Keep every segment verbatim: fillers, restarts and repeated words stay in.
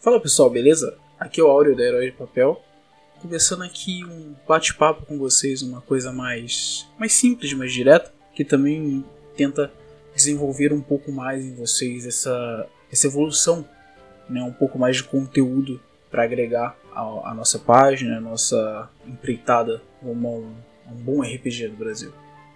Fala pessoal, beleza? Aqui é o Áureo da Herói de Papel, começando aqui um bate-papo com vocês, uma coisa mais, mais simples, mais direta, que também tenta desenvolver um pouco mais em vocês essa, essa evolução, né? Um pouco mais de conteúdo para agregar à nossa página, a nossa empreitada como um, um bom R P G do Brasil.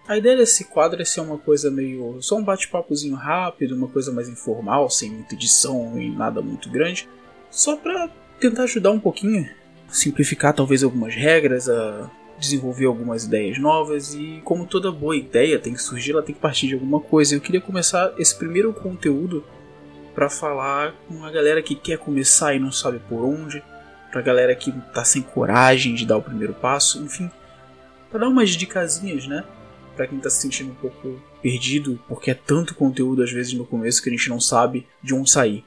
A ideia desse quadro é ser uma coisa meio... só um bate-papozinho rápido, uma coisa mais informal, sem muita edição e nada muito grande. Só para tentar ajudar um pouquinho, simplificar talvez algumas regras, a desenvolver algumas ideias novas. E como toda boa ideia tem que surgir, ela tem que partir de alguma coisa. Eu queria começar esse primeiro conteúdo para falar com a galera que quer começar e não sabe por onde. Para a galera que tá sem coragem de dar o primeiro passo, enfim. Para dar umas dicasinhas, né? Para quem está se sentindo um pouco perdido, porque é tanto conteúdo às vezes no começo que a gente não sabe de onde sair.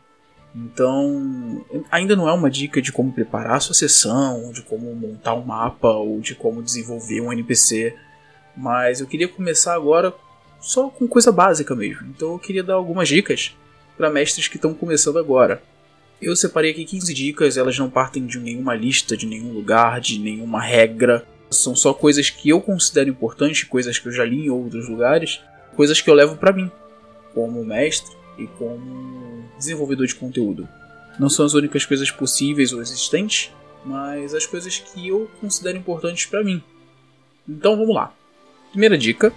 Então, ainda não é uma dica de como preparar a sua sessão, de como montar um mapa ou de como desenvolver um N P C, mas eu queria começar agora só com coisa básica mesmo. Então eu queria dar algumas dicas para mestres que estão começando agora. Eu separei aqui quinze dicas, elas não partem de nenhuma lista, de nenhum lugar, de nenhuma regra. São só coisas que eu considero importantes, coisas que eu já li em outros lugares, coisas que eu levo pra mim, como mestre e como desenvolvedor de conteúdo. Não são as únicas coisas possíveis ou existentes, mas as coisas que eu considero importantes pra mim. Então vamos lá. Primeira dica,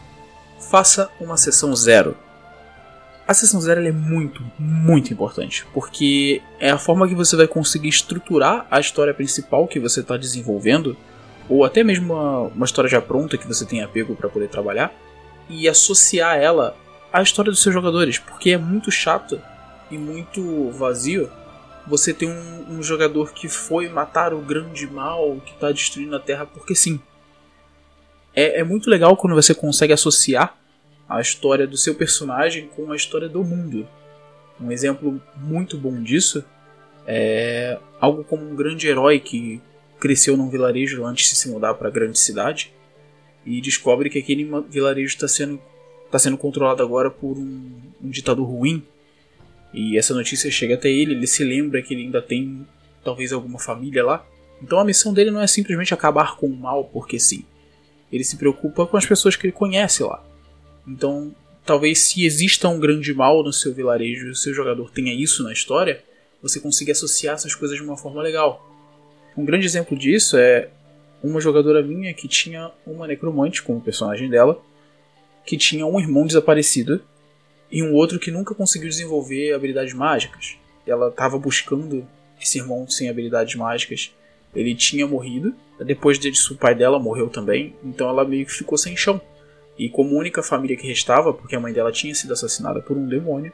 faça uma sessão zero. A sessão zero ela é muito, muito importante, porque é a forma que você vai conseguir estruturar a história principal que você está desenvolvendo, ou até mesmo uma, uma história já pronta que você tem apego para poder trabalhar, e associar ela à história dos seus jogadores, porque é muito chato e muito vazio você ter um, um jogador que foi matar o grande mal que está destruindo a Terra, porque sim. É, é muito legal quando você consegue associar a história do seu personagem com a história do mundo. Um exemplo muito bom disso é algo como um grande herói que cresceu num vilarejo antes de se mudar para a grande cidade e descobre que aquele vilarejo está sendo, tá sendo controlado agora por um, um ditador ruim, e essa notícia chega até ele, ele se lembra que ele ainda tem talvez alguma família lá. Então a missão dele não é simplesmente acabar com o mal, porque sim, ele se preocupa com as pessoas que ele conhece lá. Então talvez se exista um grande mal no seu vilarejo e o seu jogador tenha isso na história, você consiga associar essas coisas de uma forma legal. Um grande exemplo disso é uma jogadora minha que tinha uma necromante como personagem dela, que tinha um irmão desaparecido e um outro que nunca conseguiu desenvolver habilidades mágicas. Ela estava buscando esse irmão sem habilidades mágicas. Ele tinha morrido, depois disso o pai dela morreu também, então ela meio que ficou sem chão. E como única família que restava, porque a mãe dela tinha sido assassinada por um demônio,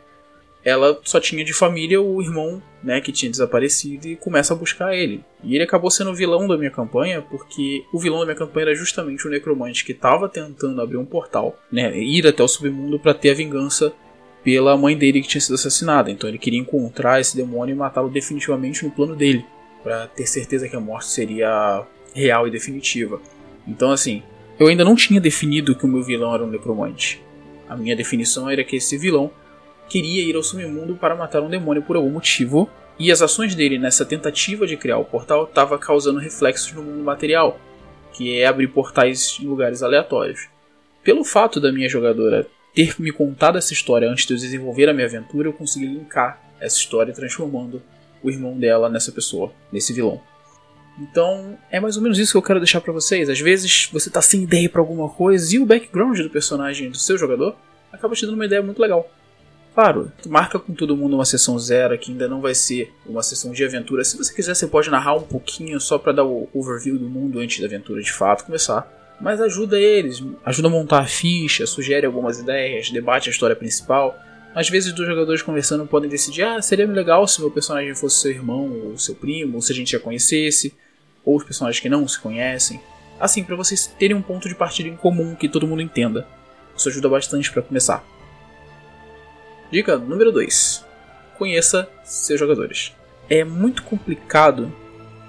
ela só tinha de família o irmão, né, que tinha desaparecido, e começa a buscar ele. E ele acabou sendo o vilão da minha campanha, porque o vilão da minha campanha era justamente o necromante que estava tentando abrir um portal, né, ir até o submundo para ter a vingança pela mãe dele que tinha sido assassinada. Então ele queria encontrar esse demônio e matá-lo definitivamente no plano dele, para ter certeza que a morte seria real e definitiva. Então assim, eu ainda não tinha definido que o meu vilão era um necromante. A minha definição era que esse vilão queria ir ao submundo para matar um demônio por algum motivo, e as ações dele nessa tentativa de criar o portal estava causando reflexos no mundo material, que é abrir portais em lugares aleatórios. Pelo fato da minha jogadora ter me contado essa história antes de eu desenvolver a minha aventura, eu consegui linkar essa história transformando o irmão dela nessa pessoa, nesse vilão. Então é mais ou menos isso que eu quero deixar para vocês. Às vezes você está sem ideia para alguma coisa e o background do personagem do seu jogador acaba te dando uma ideia muito legal. Claro, marca com todo mundo uma sessão zero, que ainda não vai ser uma sessão de aventura. Se você quiser, você pode narrar um pouquinho só para dar o overview do mundo antes da aventura de fato começar. Mas ajuda eles, ajuda a montar a ficha, sugere algumas ideias, debate a história principal. Às vezes dois jogadores conversando podem decidir, ah, seria legal se meu personagem fosse seu irmão ou seu primo, ou se a gente já conhecesse, ou os personagens que não se conhecem. Assim, para vocês terem um ponto de partida em comum que todo mundo entenda. Isso ajuda bastante para começar. Dica número dois. Conheça seus jogadores. É muito complicado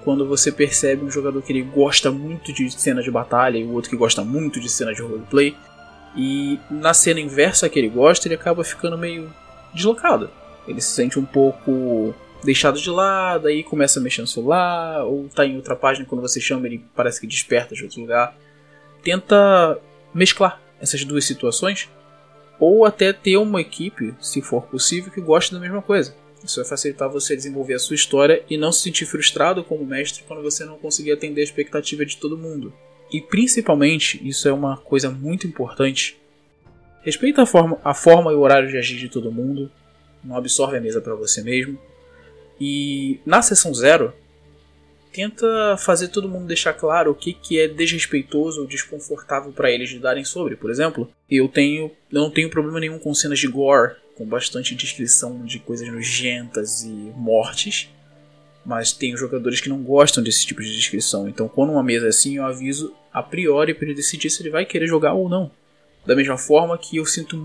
quando você percebe um jogador que ele gosta muito de cena de batalha e o outro que gosta muito de cena de roleplay. E na cena inversa que ele gosta, ele acaba ficando meio deslocado. Ele se sente um pouco deixado de lado, aí começa a mexer no celular, ou tá em outra página, quando você chama ele parece que desperta de outro lugar. Tenta mesclar essas duas situações, ou até ter uma equipe, se for possível, que goste da mesma coisa. Isso vai facilitar você desenvolver a sua história e não se sentir frustrado como mestre quando você não conseguir atender a expectativa de todo mundo. E principalmente, isso é uma coisa muito importante, respeita a forma, a forma e o horário de agir de todo mundo, não absorve a mesa para você mesmo. E na sessão zero, tenta fazer todo mundo deixar claro o que, que é desrespeitoso ou desconfortável para eles lidarem sobre. Por exemplo, eu, tenho, eu não tenho problema nenhum com cenas de gore, com bastante descrição de coisas nojentas e mortes, mas tem jogadores que não gostam desse tipo de descrição. Então, quando uma mesa é assim, eu aviso a priori para ele decidir se ele vai querer jogar ou não. Da mesma forma que eu sinto,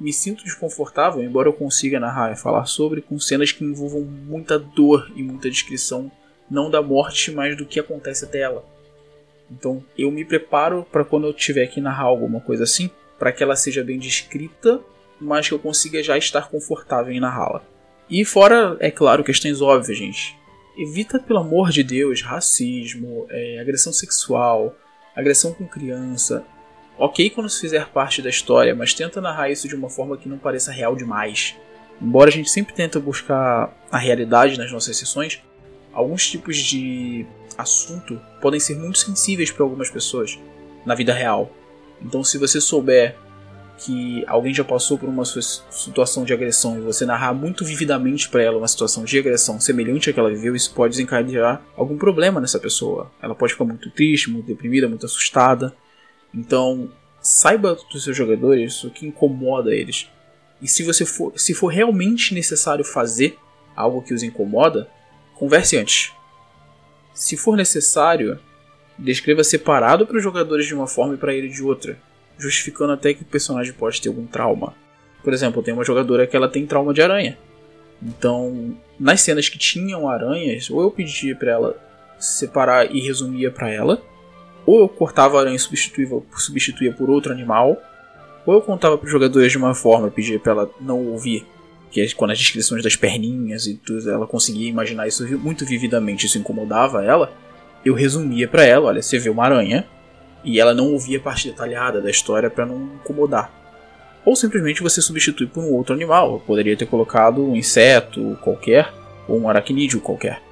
me sinto desconfortável, embora eu consiga narrar e falar sobre, com cenas que envolvam muita dor e muita descrição, não da morte, mas do que acontece até ela. Então eu me preparo para quando eu tiver que narrar alguma coisa assim, para que ela seja bem descrita, mas que eu consiga já estar confortável em narrá-la. E fora, é claro, questões óbvias, gente. Evita, pelo amor de Deus, racismo, é, agressão sexual, agressão com criança. Ok quando isso fizer parte da história, mas tenta narrar isso de uma forma que não pareça real demais. Embora a gente sempre tenta buscar a realidade nas nossas sessões, alguns tipos de assunto podem ser muito sensíveis para algumas pessoas na vida real. Então, se você souber que alguém já passou por uma situação de agressão e você narrar muito vividamente para ela uma situação de agressão semelhante à que ela viveu, isso pode desencadear algum problema nessa pessoa. Ela pode ficar muito triste, muito deprimida, muito assustada. Então, saiba dos seus jogadores o que incomoda eles. E se, você for, se for realmente necessário fazer algo que os incomoda, converse antes. Se for necessário, descreva separado para os jogadores de uma forma e para ele de outra, justificando até que o personagem pode ter algum trauma. Por exemplo, tem uma jogadora que ela tem trauma de aranha. Então, nas cenas que tinham aranhas, ou eu pedia para ela separar e resumia para ela, ou eu cortava a aranha e substituía, substituía por outro animal, ou eu contava para os jogadores de uma forma e pedia para ela não ouvir, que é quando as descrições das perninhas e tudo, ela conseguia imaginar isso muito vividamente, isso incomodava ela, eu resumia para ela, olha, você vê uma aranha, e ela não ouvia a parte detalhada da história para não incomodar. Ou simplesmente você substitui por um outro animal, eu poderia ter colocado um inseto qualquer, ou um aracnídeo qualquer.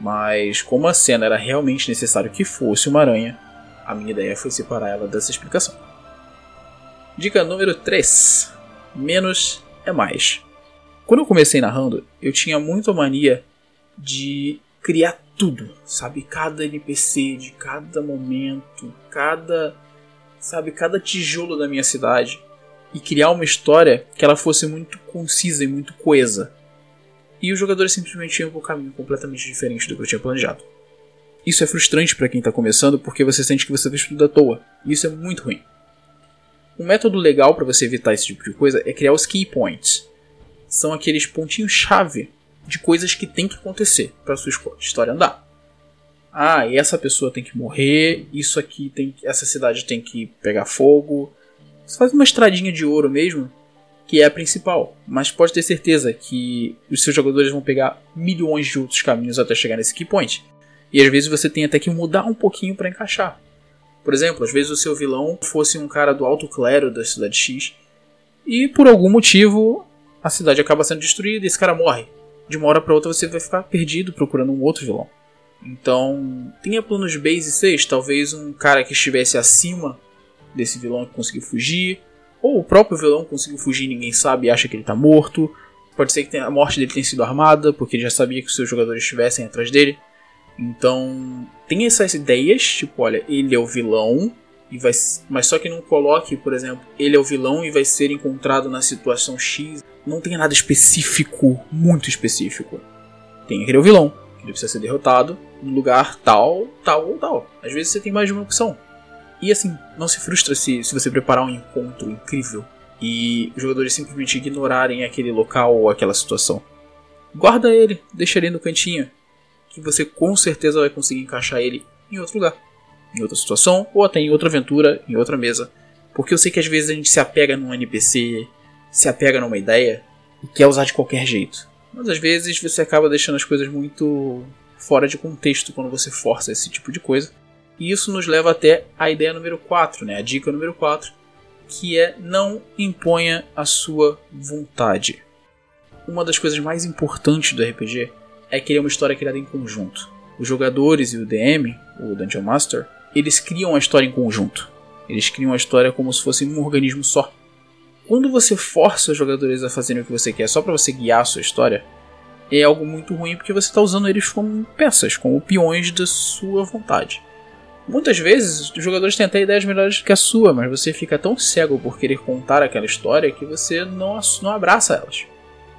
Mas como a cena era realmente necessário que fosse uma aranha, a minha ideia foi separar ela dessa explicação. Dica número três. Menos é mais. Quando eu comecei narrando, eu tinha muita mania de criar tudo, sabe? Cada N P C, de cada momento, cada, sabe? Cada tijolo da minha cidade. E criar uma história que ela fosse muito concisa e muito coesa. E os jogadores simplesmente iam por um caminho completamente diferente do que eu tinha planejado. Isso é frustrante para quem está começando, porque você sente que você fez tudo à toa. E isso é muito ruim. Um método legal para você evitar esse tipo de coisa é criar os key points. São aqueles pontinhos-chave de coisas que tem que acontecer para a sua história andar. Ah, e essa pessoa tem que morrer, isso aqui tem que, essa cidade tem que pegar fogo. Você faz uma estradinha de ouro mesmo, que é a principal, mas pode ter certeza que os seus jogadores vão pegar milhões de outros caminhos até chegar nesse key point. E às vezes você tem até que mudar um pouquinho para encaixar. Por exemplo, às vezes o seu vilão fosse um cara do alto clero da cidade X, e por algum motivo a cidade acaba sendo destruída e esse cara morre. De uma hora para outra você vai ficar perdido procurando um outro vilão. Então, tenha planos B e C, talvez um cara que estivesse acima desse vilão que conseguiu fugir, ou o próprio vilão conseguiu fugir, ninguém sabe e acha que ele está morto. Pode ser que a morte dele tenha sido armada, porque ele já sabia que os seus jogadores estivessem atrás dele. Então, tem essas ideias, tipo, olha, ele é o vilão, e vai, mas só que não coloque, por exemplo, ele é o vilão e vai ser encontrado na situação X. Não tem nada específico, muito específico. Tem aquele vilão, que ele precisa ser derrotado, no lugar tal, tal ou tal. Às vezes você tem mais de uma opção. E assim, não se frustra se, se você preparar um encontro incrível e os jogadores simplesmente ignorarem aquele local ou aquela situação. Guarda ele, deixa ele no cantinho, que você com certeza vai conseguir encaixar ele em outro lugar, em outra situação, ou até em outra aventura, em outra mesa. Porque eu sei que às vezes a gente se apega num N P C, se apega numa ideia e quer usar de qualquer jeito. Mas às vezes você acaba deixando as coisas muito fora de contexto quando você força esse tipo de coisa. E isso nos leva até a ideia número quatro, né? A dica número quatro, que é: não imponha a sua vontade. Uma das coisas mais importantes do R P G é que ele é uma história criada em conjunto. Os jogadores e o D M, o Dungeon Master, eles criam a história em conjunto. Eles criam a história como se fosse um organismo só. Quando você força os jogadores a fazerem o que você quer só para você guiar a sua história, é algo muito ruim, porque você está usando eles como peças, como peões da sua vontade. Muitas vezes os jogadores têm até ideias melhores que a sua, mas você fica tão cego por querer contar aquela história que você não, não abraça elas.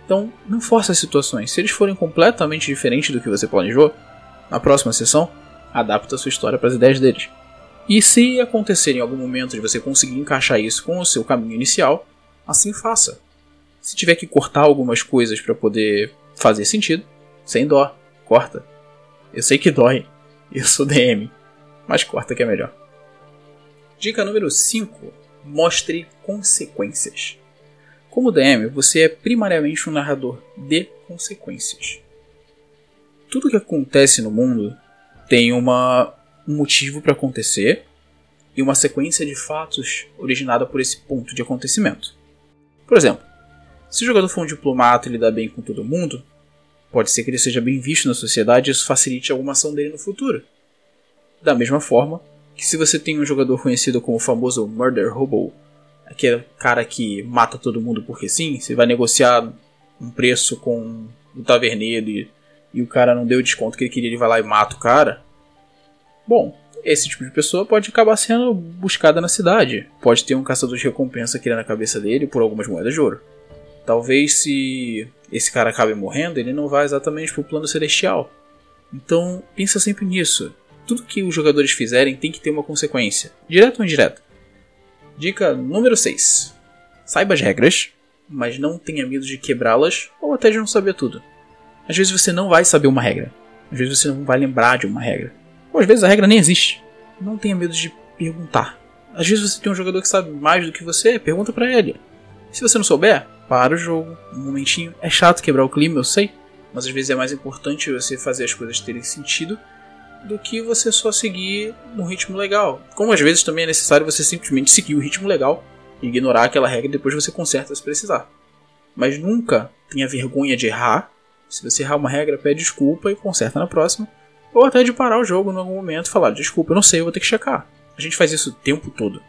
Então, não força as situações. Se eles forem completamente diferentes do que você planejou, na próxima sessão, adapta a sua história para as ideias deles. E se acontecer em algum momento de você conseguir encaixar isso com o seu caminho inicial, assim faça. Se tiver que cortar algumas coisas para poder fazer sentido, sem dó, corta. Eu sei que dói, eu sou D M, mas corta que é melhor. Dica número cinco. Mostre consequências. Como D M, você é primariamente um narrador de consequências. Tudo que acontece no mundo tem uma, um motivo para acontecer e uma sequência de fatos originada por esse ponto de acontecimento. Por exemplo, se o jogador for um diplomata e lidar bem com todo mundo, pode ser que ele seja bem visto na sociedade e isso facilite alguma ação dele no futuro. Da mesma forma que se você tem um jogador conhecido como o famoso Murder Hobo, aquele cara que mata todo mundo porque sim, você vai negociar um preço com um taverneiro e, e o cara não deu o desconto que ele queria, ele vai lá e mata o cara. Bom, esse tipo de pessoa pode acabar sendo buscada na cidade. Pode ter um caçador de recompensa criando a cabeça dele por algumas moedas de ouro. Talvez se esse cara acabe morrendo, ele não vá exatamente para o plano celestial. Então, pensa sempre nisso. Tudo que os jogadores fizerem tem que ter uma consequência, direta ou indireta. Dica número seis. Saiba as regras, mas não tenha medo de quebrá-las ou até de não saber tudo. Às vezes você não vai saber uma regra. Às vezes você não vai lembrar de uma regra. Ou às vezes a regra nem existe. Não tenha medo de perguntar. Às vezes você tem um jogador que sabe mais do que você, pergunta pra ele. Se você não souber, para o jogo, um momentinho. É chato quebrar o clima, eu sei, mas às vezes é mais importante você fazer as coisas terem sentido do que você só seguir num ritmo legal. Como às vezes também é necessário você simplesmente seguir o ritmo legal e ignorar aquela regra e depois você conserta se precisar. Mas nunca tenha vergonha de errar. Se você errar uma regra, pede desculpa e conserta na próxima. Ou até de parar o jogo em algum momento e falar: desculpa, eu não sei, eu vou ter que checar. A gente faz isso o tempo todo.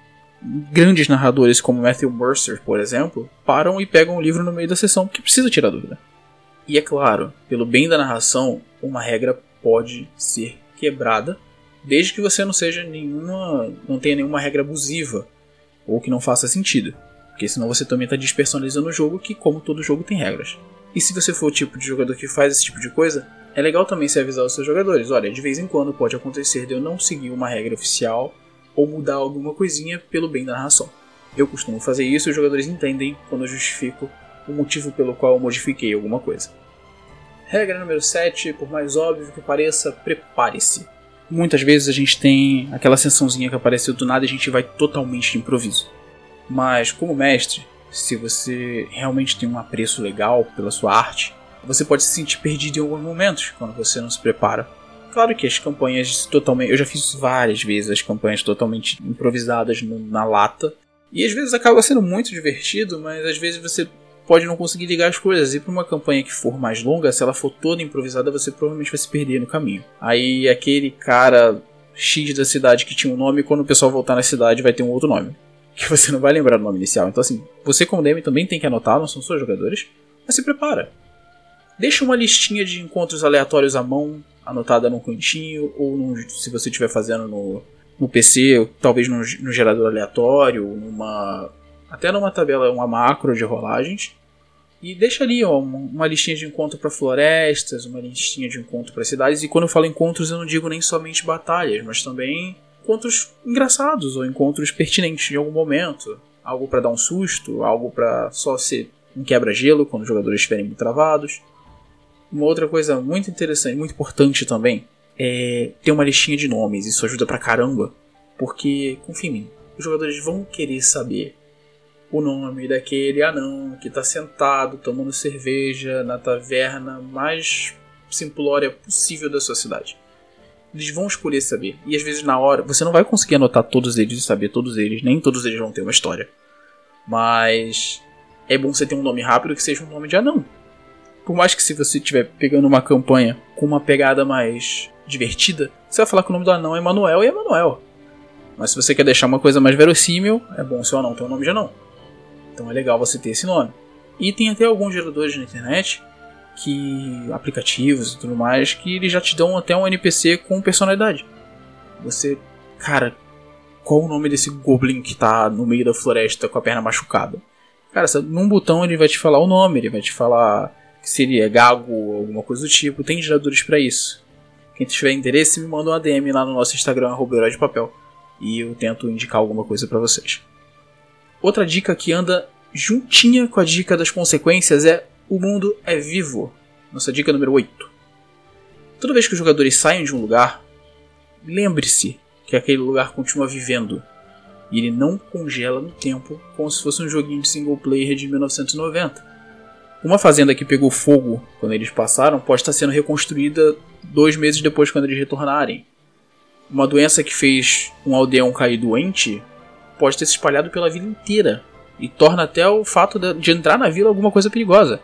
Grandes narradores como Matthew Mercer, por exemplo, param e pegam um livro no meio da sessão porque precisa tirar dúvida. E é claro, pelo bem da narração, uma regra pode ser quebrada, desde que você não seja nenhuma, não tenha nenhuma regra abusiva ou que não faça sentido, porque senão você também está despersonalizando o jogo, que como todo jogo tem regras. E se você for o tipo de jogador que faz esse tipo de coisa, é legal também se avisar os seus jogadores: olha, de vez em quando pode acontecer de eu não seguir uma regra oficial ou mudar alguma coisinha pelo bem da narração. Eu costumo fazer isso e os jogadores entendem quando eu justifico o motivo pelo qual eu modifiquei alguma coisa. Regra número sete, por mais óbvio que pareça, prepare-se. Muitas vezes a gente tem aquela sensaçãozinha que apareceu do nada e a gente vai totalmente de improviso. Mas como mestre, se você realmente tem um apreço legal pela sua arte, você pode se sentir perdido em alguns momentos quando você não se prepara. Claro que as campanhas totalmente... eu já fiz várias vezes as campanhas totalmente improvisadas no, na lata. E às vezes acaba sendo muito divertido, mas às vezes você pode não conseguir ligar as coisas. E para uma campanha que for mais longa, se ela for toda improvisada, você provavelmente vai se perder no caminho. Aí aquele cara X da cidade que tinha um nome, quando o pessoal voltar na cidade vai ter um outro nome, que você não vai lembrar do nome inicial. Então assim, você como D M também tem que anotar, não são só jogadores, mas se prepara. Deixa uma listinha de encontros aleatórios à mão, anotada num cantinho, ou num, se você estiver fazendo no, no P C, ou talvez num, num gerador aleatório, numa, até numa tabela, uma macro de rolagens, e deixa ali ó, uma, uma listinha de encontro para florestas, uma listinha de encontro para cidades. E quando eu falo encontros, eu não digo nem somente batalhas, mas também encontros engraçados, ou encontros pertinentes em algum momento, algo para dar um susto, algo para só ser um quebra-gelo quando os jogadores estiverem muito travados. Uma outra coisa muito interessante, muito importante também, é ter uma listinha de nomes. Isso ajuda pra caramba, porque, confia em mim, os jogadores vão querer saber o nome daquele anão que está sentado tomando cerveja na taverna mais simplória possível da sua cidade. Eles vão escolher saber. E às vezes na hora você não vai conseguir anotar todos eles e saber todos eles. Nem todos eles vão ter uma história. Mas é bom você ter um nome rápido que seja um nome de anão. Por mais que se você estiver pegando uma campanha com uma pegada mais divertida, você vai falar que o nome do anão é Manuel e é Manuel. Mas se você quer deixar uma coisa mais verossímil, é bom se o anão ter um nome de anão. Então é legal você ter esse nome. E tem até alguns geradores na internet, que aplicativos e tudo mais, que eles já te dão até um N P C com personalidade. Você, cara, qual o nome desse goblin que tá no meio da floresta com a perna machucada? Cara, num botão ele vai te falar o nome, ele vai te falar que se ele é gago ou alguma coisa do tipo. Tem geradores pra isso. Quem tiver interesse me manda um A D M lá no nosso Instagram, arroba Herói de Papel, e eu tento indicar alguma coisa pra vocês. Outra dica que anda juntinha com a dica das consequências é: o mundo é vivo. Nossa dica número oito. Toda vez que os jogadores saem de um lugar, lembre-se que aquele lugar continua vivendo. E ele não congela no tempo como se fosse um joguinho de single player de mil novecentos e noventa. Uma fazenda que pegou fogo quando eles passaram pode estar sendo reconstruída dois meses depois quando eles retornarem. Uma doença que fez um aldeão cair doente pode ter se espalhado pela vila inteira. E torna até o fato de entrar na vila alguma coisa perigosa.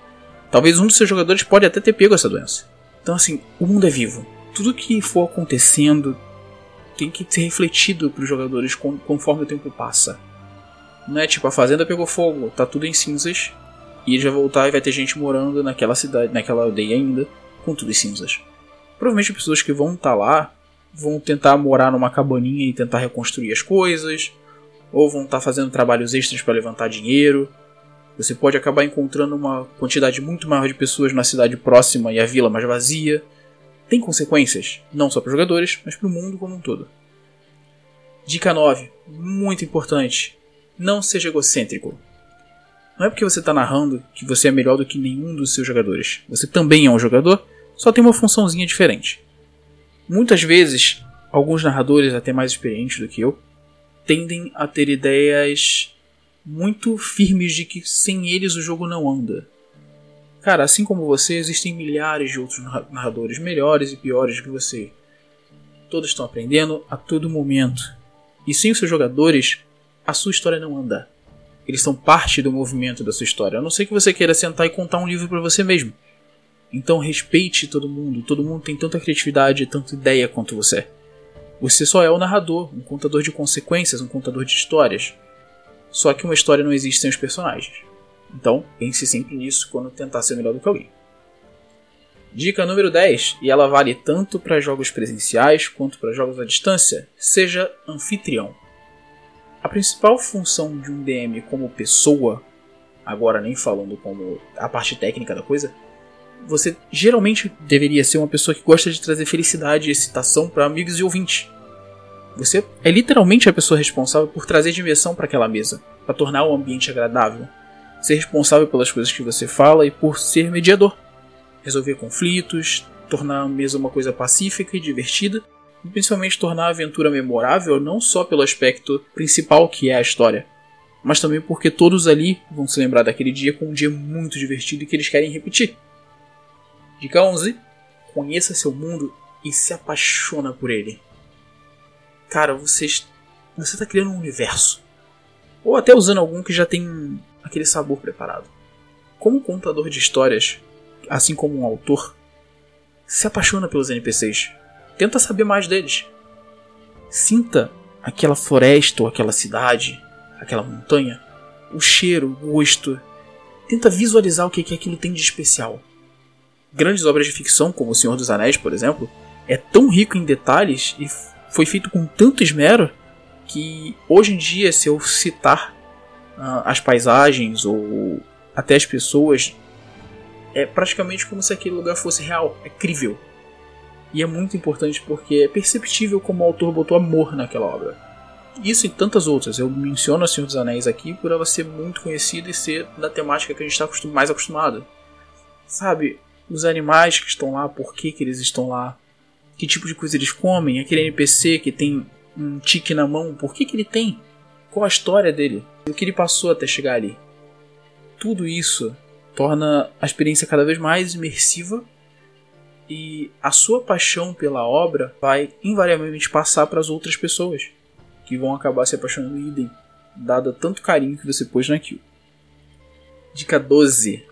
Talvez um dos seus jogadores pode até ter pego essa doença. Então assim, o mundo é vivo. Tudo que for acontecendo tem que ser refletido para os jogadores conforme o tempo passa. Não é tipo, a fazenda pegou fogo, tá tudo em cinzas, e ele vai voltar e vai ter gente morando naquela cidade, naquela aldeia ainda, com tudo em cinzas. Provavelmente pessoas que vão estar lá vão tentar morar numa cabaninha e tentar reconstruir as coisas, ou vão estar fazendo trabalhos extras para levantar dinheiro. Você pode acabar encontrando uma quantidade muito maior de pessoas na cidade próxima e a vila mais vazia. Tem consequências, não só para os jogadores, mas para o mundo como um todo. Dica nove, muito importante. Não seja egocêntrico. Não é porque você está narrando que você é melhor do que nenhum dos seus jogadores. Você também é um jogador, só tem uma funçãozinha diferente. Muitas vezes, alguns narradores até mais experientes do que eu, tendem a ter ideias muito firmes de que sem eles o jogo não anda. Cara, assim como você, existem milhares de outros narradores melhores e piores que você. Todos estão aprendendo a todo momento. E sem os seus jogadores, a sua história não anda. Eles são parte do movimento da sua história. A não ser que você queira sentar e contar um livro para você mesmo. Então respeite todo mundo. Todo mundo tem tanta criatividade e tanta ideia quanto você. Você só é o narrador, um contador de consequências, um contador de histórias. Só que uma história não existe sem os personagens. Então, pense sempre nisso quando tentar ser melhor do que alguém. Dica número dez, e ela vale tanto para jogos presenciais quanto para jogos à distância: seja anfitrião. A principal função de um D M como pessoa, agora nem falando como a parte técnica da coisa, você geralmente deveria ser uma pessoa que gosta de trazer felicidade e excitação para amigos e ouvintes. Você é literalmente a pessoa responsável por trazer diversão para aquela mesa, para tornar o ambiente agradável, ser responsável pelas coisas que você fala e por ser mediador, resolver conflitos, tornar a mesa uma coisa pacífica e divertida, e principalmente tornar a aventura memorável não só pelo aspecto principal que é a história, mas também porque todos ali vão se lembrar daquele dia como um dia muito divertido e que eles querem repetir. Dica onze, conheça seu mundo e se apaixona por ele. Cara, você está criando um universo. Ou até usando algum que já tem aquele sabor preparado. Como contador de histórias, assim como um autor, se apaixona pelos N P Cs. Tenta saber mais deles. Sinta aquela floresta ou aquela cidade, aquela montanha, o cheiro, o gosto. Tenta visualizar o que, que aquilo tem de especial. Grandes obras de ficção, como O Senhor dos Anéis, por exemplo, é tão rico em detalhes e foi feito com tanto esmero que hoje em dia, se eu citar uh, as paisagens ou até as pessoas, é praticamente como se aquele lugar fosse real, é crível. E é muito importante porque é perceptível como o autor botou amor naquela obra. Isso e tantas outras. Eu menciono O Senhor dos Anéis aqui por ela ser muito conhecida e ser da temática que a gente está acostum- mais acostumado. Sabe? Os animais que estão lá, por que, que eles estão lá, que tipo de coisa eles comem, aquele N P C que tem um tique na mão, por que, que ele tem, qual a história dele. e o que ele passou até chegar ali. Tudo isso torna a experiência cada vez mais imersiva e a sua paixão pela obra vai invariavelmente passar para as outras pessoas que vão acabar se apaixonando do item, dado tanto carinho que você pôs naquilo. Dica doze.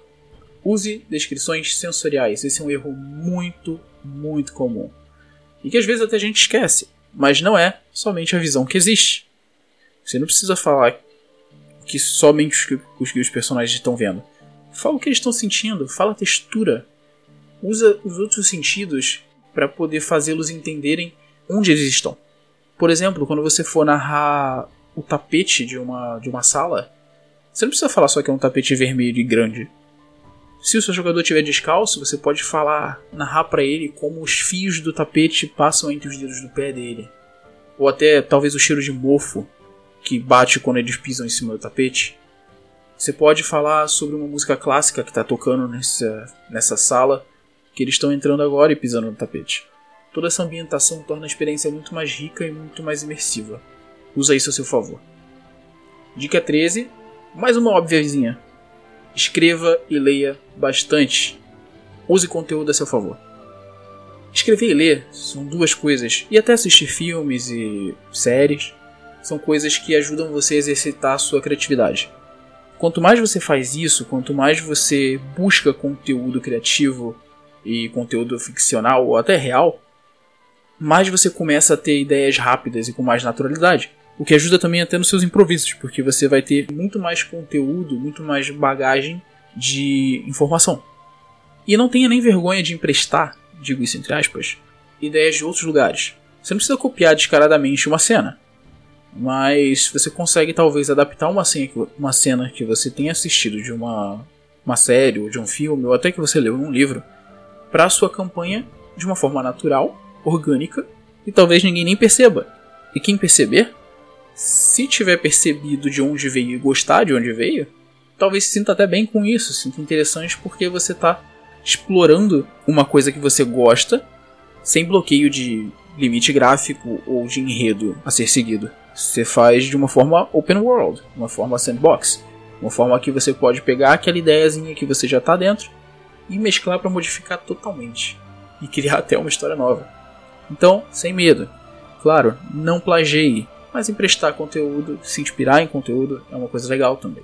Use descrições sensoriais. Esse é um erro muito, muito comum. E que às vezes até a gente esquece. Mas não é somente a visão que existe. Você não precisa falar que somente os que os, que os personagens estão vendo. Fala o que eles estão sentindo. Fala a textura. Usa os outros sentidos para poder fazê-los entenderem onde eles estão. Por exemplo, quando você for narrar o tapete de uma, de uma sala, você não precisa falar só que é um tapete vermelho e grande. Se o seu jogador estiver descalço, você pode falar, narrar para ele como os fios do tapete passam entre os dedos do pé dele. Ou até, talvez, o cheiro de mofo que bate quando eles pisam em cima do tapete. Você pode falar sobre uma música clássica que está tocando nessa, nessa sala, que eles estão entrando agora e pisando no tapete. Toda essa ambientação torna a experiência muito mais rica e muito mais imersiva. Usa isso a seu favor. Dica treze. Mais uma óbviazinha. Escreva e leia bastante. Use conteúdo a seu favor. Escrever e ler são duas coisas, e até assistir filmes e séries, são coisas que ajudam você a exercitar a sua criatividade. Quanto mais você faz isso, quanto mais você busca conteúdo criativo e conteúdo ficcional ou até real, mais você começa a ter ideias rápidas e com mais naturalidade. O que ajuda também até nos seus improvisos, porque você vai ter muito mais conteúdo, muito mais bagagem de informação. E não tenha nem vergonha de emprestar, digo isso entre aspas, ideias de outros lugares. Você não precisa copiar descaradamente uma cena, mas você consegue talvez adaptar uma cena, uma cena que você tenha assistido de uma, uma série, ou de um filme, ou até que você leu em um livro, para a sua campanha de uma forma natural, orgânica, e talvez ninguém nem perceba. E quem perceber, se tiver percebido de onde veio e gostar de onde veio, talvez se sinta até bem com isso, se sinta interessante porque você está explorando uma coisa que você gosta sem bloqueio de limite gráfico ou de enredo a ser seguido. Você faz de uma forma open world, uma forma sandbox, uma forma que você pode pegar aquela ideiazinha que você já está dentro e mesclar para modificar totalmente e criar até uma história nova. Então, sem medo. Claro, não plageie. Mas emprestar conteúdo, se inspirar em conteúdo, é uma coisa legal também.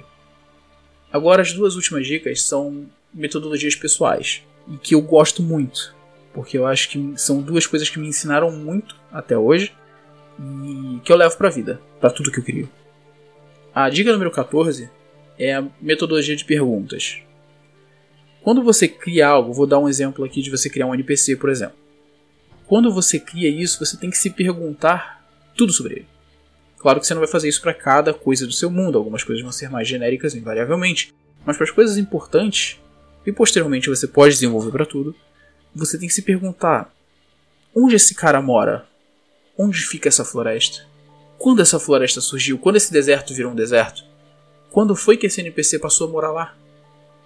Agora, as duas últimas dicas são metodologias pessoais. E que eu gosto muito. Porque eu acho que são duas coisas que me ensinaram muito até hoje. E que eu levo pra vida. Pra tudo que eu crio. A dica número catorze é a metodologia de perguntas. Quando você cria algo, vou dar um exemplo aqui de você criar um N P C, por exemplo. Quando você cria isso, você tem que se perguntar tudo sobre ele. Claro que você não vai fazer isso para cada coisa do seu mundo. Algumas coisas vão ser mais genéricas, invariavelmente. Mas para as coisas importantes, e posteriormente você pode desenvolver para tudo, você tem que se perguntar: onde esse cara mora? Onde fica essa floresta? Quando essa floresta surgiu? Quando esse deserto virou um deserto? Quando foi que esse N P C passou a morar lá?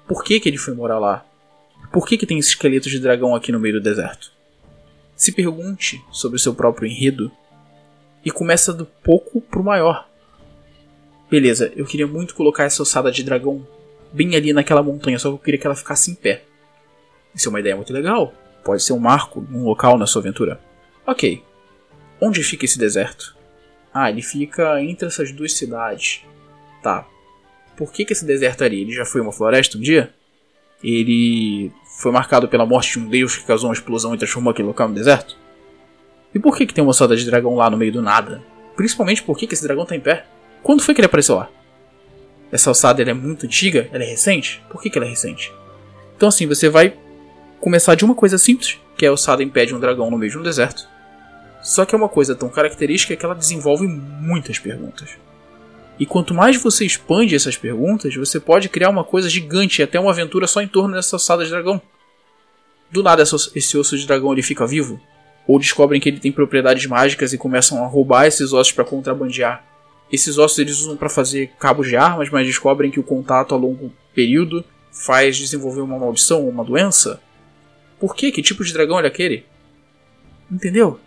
Por que que ele foi morar lá? Por que que tem esse esqueleto de dragão aqui no meio do deserto? Se pergunte sobre o seu próprio enredo. E começa do pouco pro maior. Beleza, eu queria muito colocar essa ossada de dragão bem ali naquela montanha, só que eu queria que ela ficasse em pé. Isso é uma ideia muito legal. Pode ser um marco, um local na sua aventura. Ok. Onde fica esse deserto? Ah, ele fica entre essas duas cidades. Tá. Por que que esse deserto ali? Ele já foi uma floresta um dia? Ele foi marcado pela morte de um deus que causou uma explosão e transformou aquele local no deserto? E por que que tem uma ossada de dragão lá no meio do nada? Principalmente por que que esse dragão tá em pé? Quando foi que ele apareceu lá? Essa ossada ela é muito antiga? Ela é recente? Por que que ela é recente? Então assim, você vai começar de uma coisa simples, que é a ossada em pé de um dragão no meio de um deserto. Só que é uma coisa tão característica que ela desenvolve muitas perguntas. E quanto mais você expande essas perguntas, você pode criar uma coisa gigante, até uma aventura só em torno dessa ossada de dragão. Do nada esse osso de dragão ele fica vivo? Ou descobrem que ele tem propriedades mágicas e começam a roubar esses ossos para contrabandear. Esses ossos eles usam para fazer cabos de armas, mas descobrem que o contato a longo período faz desenvolver uma maldição ou uma doença. Por quê? Que tipo de dragão é aquele? Entendeu?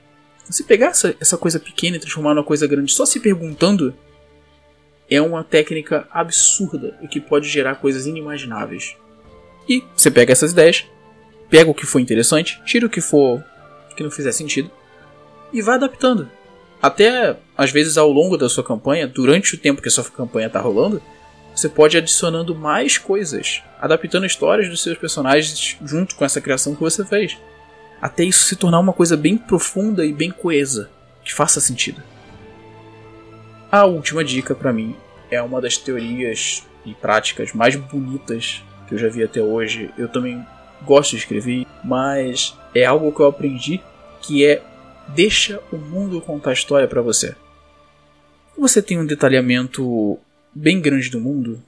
Se pegar essa, essa coisa pequena e transformar numa coisa grande só se perguntando, é uma técnica absurda e que pode gerar coisas inimagináveis. E você pega essas ideias, pega o que for interessante, tira o que for que não fizer sentido e vai adaptando. Até, às vezes, ao longo da sua campanha, durante o tempo que a sua campanha está rolando, você pode ir adicionando mais coisas, adaptando histórias dos seus personagens junto com essa criação que você fez, até isso se tornar uma coisa bem profunda e bem coesa, que faça sentido. A última dica, pra mim, é uma das teorias e práticas mais bonitas que eu já vi até hoje. Eu também gosto de escrever, mas é algo que eu aprendi, que é: deixa o mundo contar a história pra você. Você tem um detalhamento bem grande do mundo,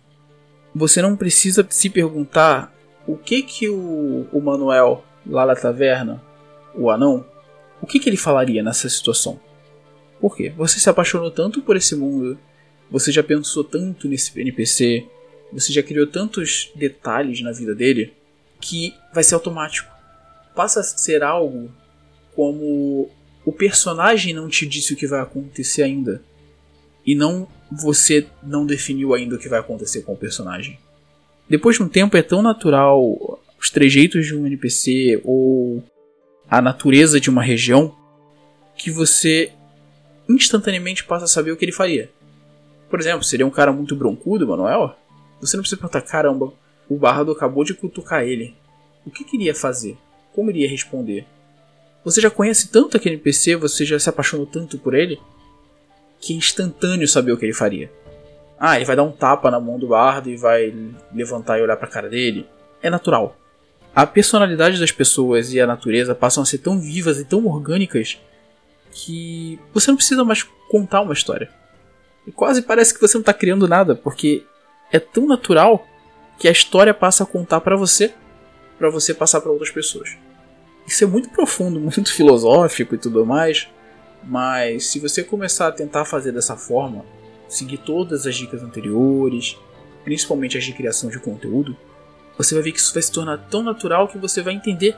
você não precisa se perguntar o que que o, o Manuel, lá na taverna, o anão, o que que ele falaria nessa situação. Por quê? Você se apaixonou tanto por esse mundo, você já pensou tanto nesse N P C, você já criou tantos detalhes na vida dele, que vai ser automático. Passa a ser algo como: o personagem não te disse o que vai acontecer ainda. E não, você não definiu ainda o que vai acontecer com o personagem. Depois de um tempo é tão natural os trejeitos de um N P C ou a natureza de uma região que você instantaneamente passa a saber o que ele faria. Por exemplo, seria um cara muito broncudo, Manuel? Você não precisa perguntar: caramba, o bardo acabou de cutucar ele, o que que iria fazer? Como iria responder? Você já conhece tanto aquele N P C, você já se apaixonou tanto por ele, que é instantâneo saber o que ele faria. Ah, ele vai dar um tapa na mão do bardo e vai levantar e olhar pra cara dele. É natural. A personalidade das pessoas e a natureza passam a ser tão vivas e tão orgânicas que você não precisa mais contar uma história. E quase parece que você não tá criando nada, porque é tão natural que a história passa a contar pra você, pra você passar pra outras pessoas. Isso é muito profundo, muito filosófico e tudo mais, mas se você começar a tentar fazer dessa forma, seguir todas as dicas anteriores, principalmente as de criação de conteúdo, você vai ver que isso vai se tornar tão natural que você vai entender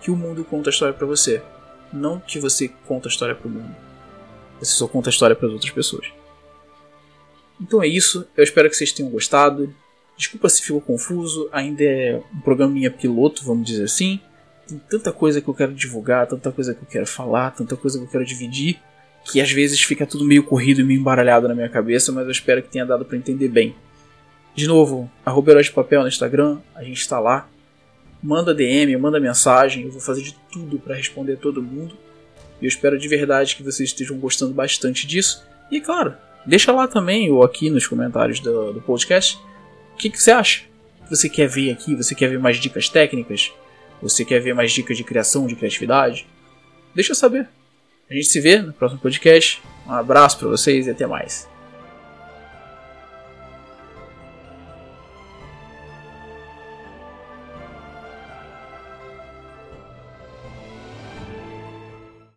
que o mundo conta a história pra você, não que você conta a história pro mundo. Você só conta a história para outras pessoas. Então é isso, eu espero que vocês tenham gostado. Desculpa se ficou confuso, ainda é um programinha piloto, vamos dizer assim. Tem tanta coisa que eu quero divulgar, tanta coisa que eu quero falar, tanta coisa que eu quero dividir, que às vezes fica tudo meio corrido e meio embaralhado na minha cabeça, mas eu espero que tenha dado para entender bem. De novo, arroba Herói de Papel no Instagram, a gente está lá. Manda D M, manda mensagem, eu vou fazer de tudo para responder a todo mundo. E eu espero de verdade que vocês estejam gostando bastante disso. E claro, deixa lá também, ou aqui nos comentários do, do podcast, o que, que você acha. Você quer ver aqui? Você quer ver mais dicas técnicas? Você quer ver mais dicas de criação, de criatividade? Deixa eu saber. A gente se vê no próximo podcast. Um abraço pra vocês e até mais.